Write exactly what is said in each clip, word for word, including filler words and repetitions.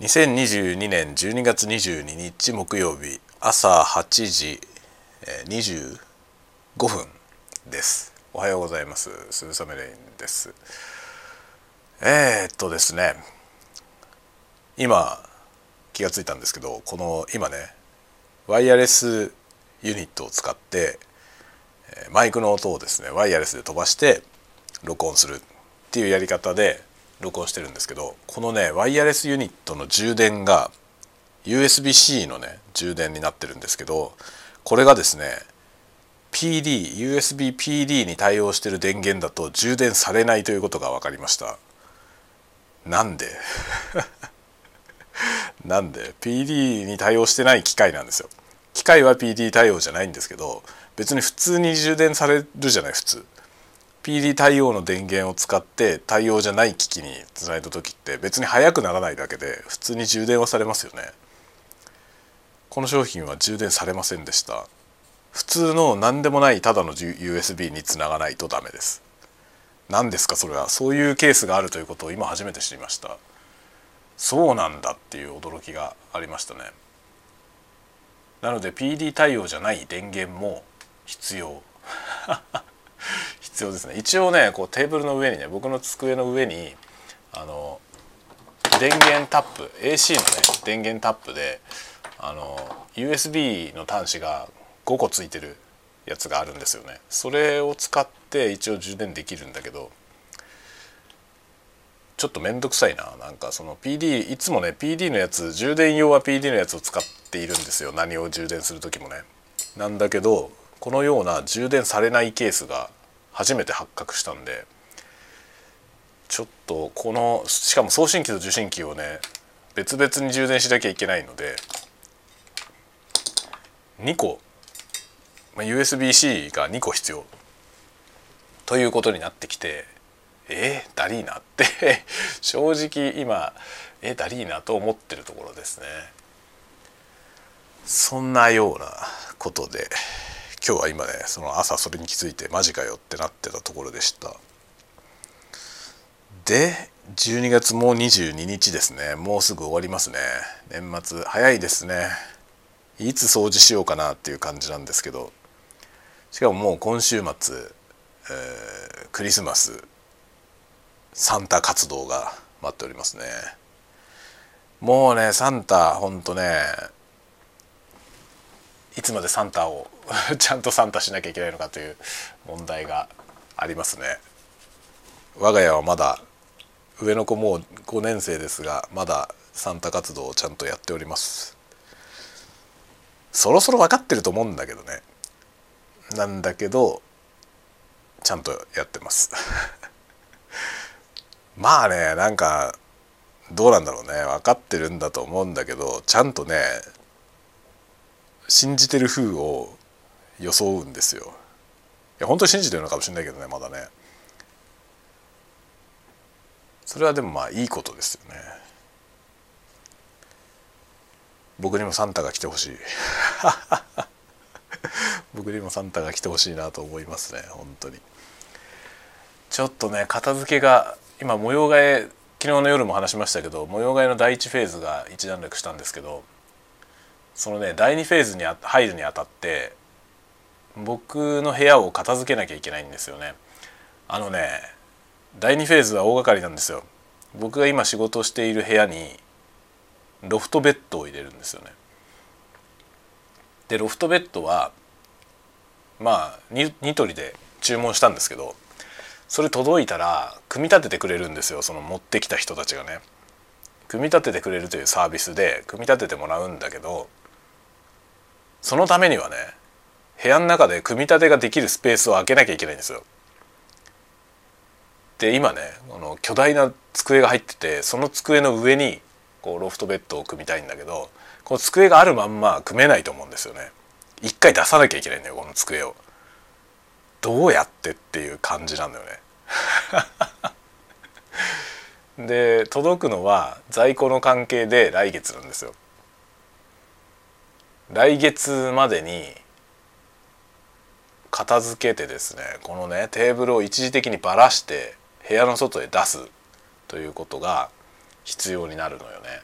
にせんにじゅうにねんじゅうにがつにじゅうににち木曜日朝はちじにじゅうごふんです。おはようございます。鈴雨レインです。えー、っとですね、今気がついたんですけど、この今ねワイヤレスユニットを使ってマイクの音をですねワイヤレスで飛ばして録音するっていうやり方で録音してるんですけど、このねワイヤレスユニットの充電が ユーエスビー-C のね充電になってるんですけど、これがですね ピーディー ユーエスビーピーディー に対応してる電源だと充電されないということが分かりました。なんでなんで ピーディー に対応してない機械なんですよ。機械は ピーディー 対応じゃないんですけど、別に普通に充電されるじゃない。普通ピーディー 対応の電源を使って対応じゃない機器につないだ時って別に速くならないだけで普通に充電はされますよね。この商品は充電されませんでした。普通の何でもないただの ユーエスビー につながないとダメです。何ですかそれは。そういうケースがあるということを今初めて知りました。そうなんだっていう驚きがありましたね。なので ピーディー 対応じゃない電源も必要必要ですね。一応ねこうテーブルの上にね、僕の机の上にあの電源タップ エーシー のね電源タップであの ユーエスビー の端子がごこついてるやつがあるんですよね。それを使って一応充電できるんだけど、ちょっとめんどくさいな。なんかその ピーディー いつもね ピーディー のやつ、充電用は ピーディー のやつを使っているんですよ。何を充電する時もね。なんだけどこのような充電されないケースが初めて発覚したんで、ちょっとこのしかも送信機と受信機をね別々に充電しなきゃいけないので、にこ ユーエスビー-C がにこ必要ということになってきて、えー、だりーなって正直今えー、だりーなと思ってるところですね。そんなようなことで今日は今ね、その朝それに気づいてマジかよってなってたところでした。でじゅうにがつもうにじゅうににちですね。もうすぐ終わりますね。年末早いですね。いつ掃除しようかなっていう感じなんですけど、しかももう今週末、えー、クリスマスサンタ活動が待っておりますね。もうねサンタほんとね、いつまでサンタをちゃんとサンタしなきゃいけないのかという問題がありますね。我が家はまだ上の子もうごねん生ですが、まだサンタ活動をちゃんとやっております。そろそろ分かってると思うんだけどね。なんだけどちゃんとやってますまあね、なんかどうなんだろうね。分かってるんだと思うんだけど、ちゃんとね信じてる風を装うんですよ。いや本当に信じてるのかもしれないけどね、まだね。それはでもまあいいことですよね。僕にもサンタが来てほしい僕にもサンタが来てほしいなと思いますね。本当にちょっとね片付けが今模様替え、昨日の夜も話しましたけど模様替えのだいいちフェーズが一段落したんですけど、そのねだいにフェーズに入るにあたって僕の部屋を片付けなきゃいけないんですよね。あのねだいにフェーズは大掛かりなんですよ。僕が今仕事をしている部屋にロフトベッドを入れるんですよね。でロフトベッドはまあニトリで注文したんですけど、それ届いたら組み立ててくれるんですよ。その持ってきた人たちがね組み立ててくれるというサービスで組み立ててもらうんだけど、そのためにはね部屋の中で組み立てができるスペースを空けなきゃいけないんですよ。で今ねこの巨大な机が入ってて、その机の上にこうロフトベッドを組みたいんだけど、この机があるまんま組めないと思うんですよね。一回出さなきゃいけないんだよこの机を。どうやってっていう感じなんだよねで届くのは在庫の関係で来月なんですよ。来月までに片付けてですね、このねテーブルを一時的にばらして部屋の外へ出すということが必要になるのよね。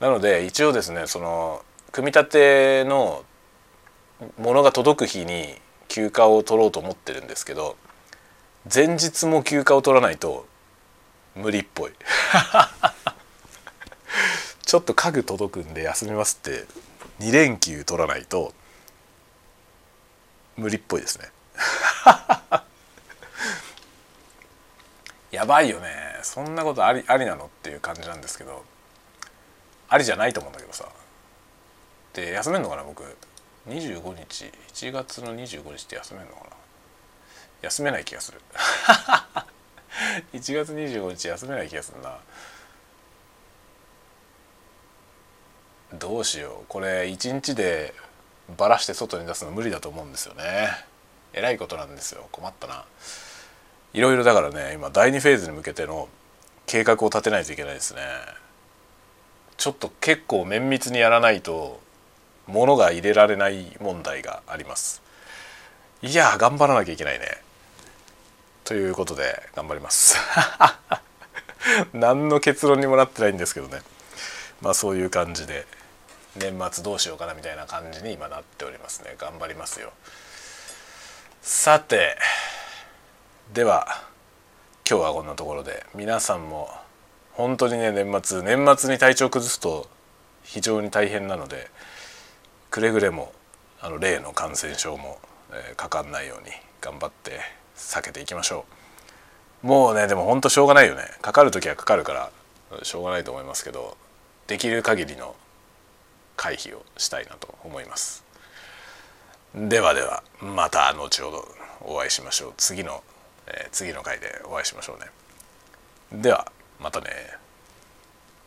なので一応ですね、その組み立てのものが届く日に休暇を取ろうと思ってるんですけど、前日も休暇を取らないと無理っぽいちょっと家具届くんで休みますってに連休取らないと無理っぽいですねやばいよね、そんなことあり、ありなのっていう感じなんですけど、ありじゃないと思うんだけどさ。で休めんのかな、僕にじゅうごにち、いちがつのにじゅうごにちって休めんのかな。休めない気がするいちがつにじゅうごにち休めない気がするな。どうしよう、これいちにちでバラして外に出すの無理だと思うんですよね。えらいことなんですよ。困ったな。いろいろだからね、今だいにフェーズに向けての計画を立てないといけないですね。ちょっと結構綿密にやらないと物が入れられない問題があります。いやー、頑張らなきゃいけないね。ということで頑張ります何の結論にもなってないんですけどね。まあそういう感じで年末どうしようかなみたいな感じに今なっておりますね。頑張りますよ。さて、では今日はこんなところで、皆さんも本当にね、年末年末に体調崩すと非常に大変なので、くれぐれもあの例の感染症も、えー、かかんないように頑張って避けていきましょう。もうね、でも本当しょうがないよね。かかるときはかかるからしょうがないと思いますけど、できる限りの回避をしたいなと思います。ではでは、また後ほどお会いしましょう。次の、えー、次の回でお会いしましょうね。ではまたね。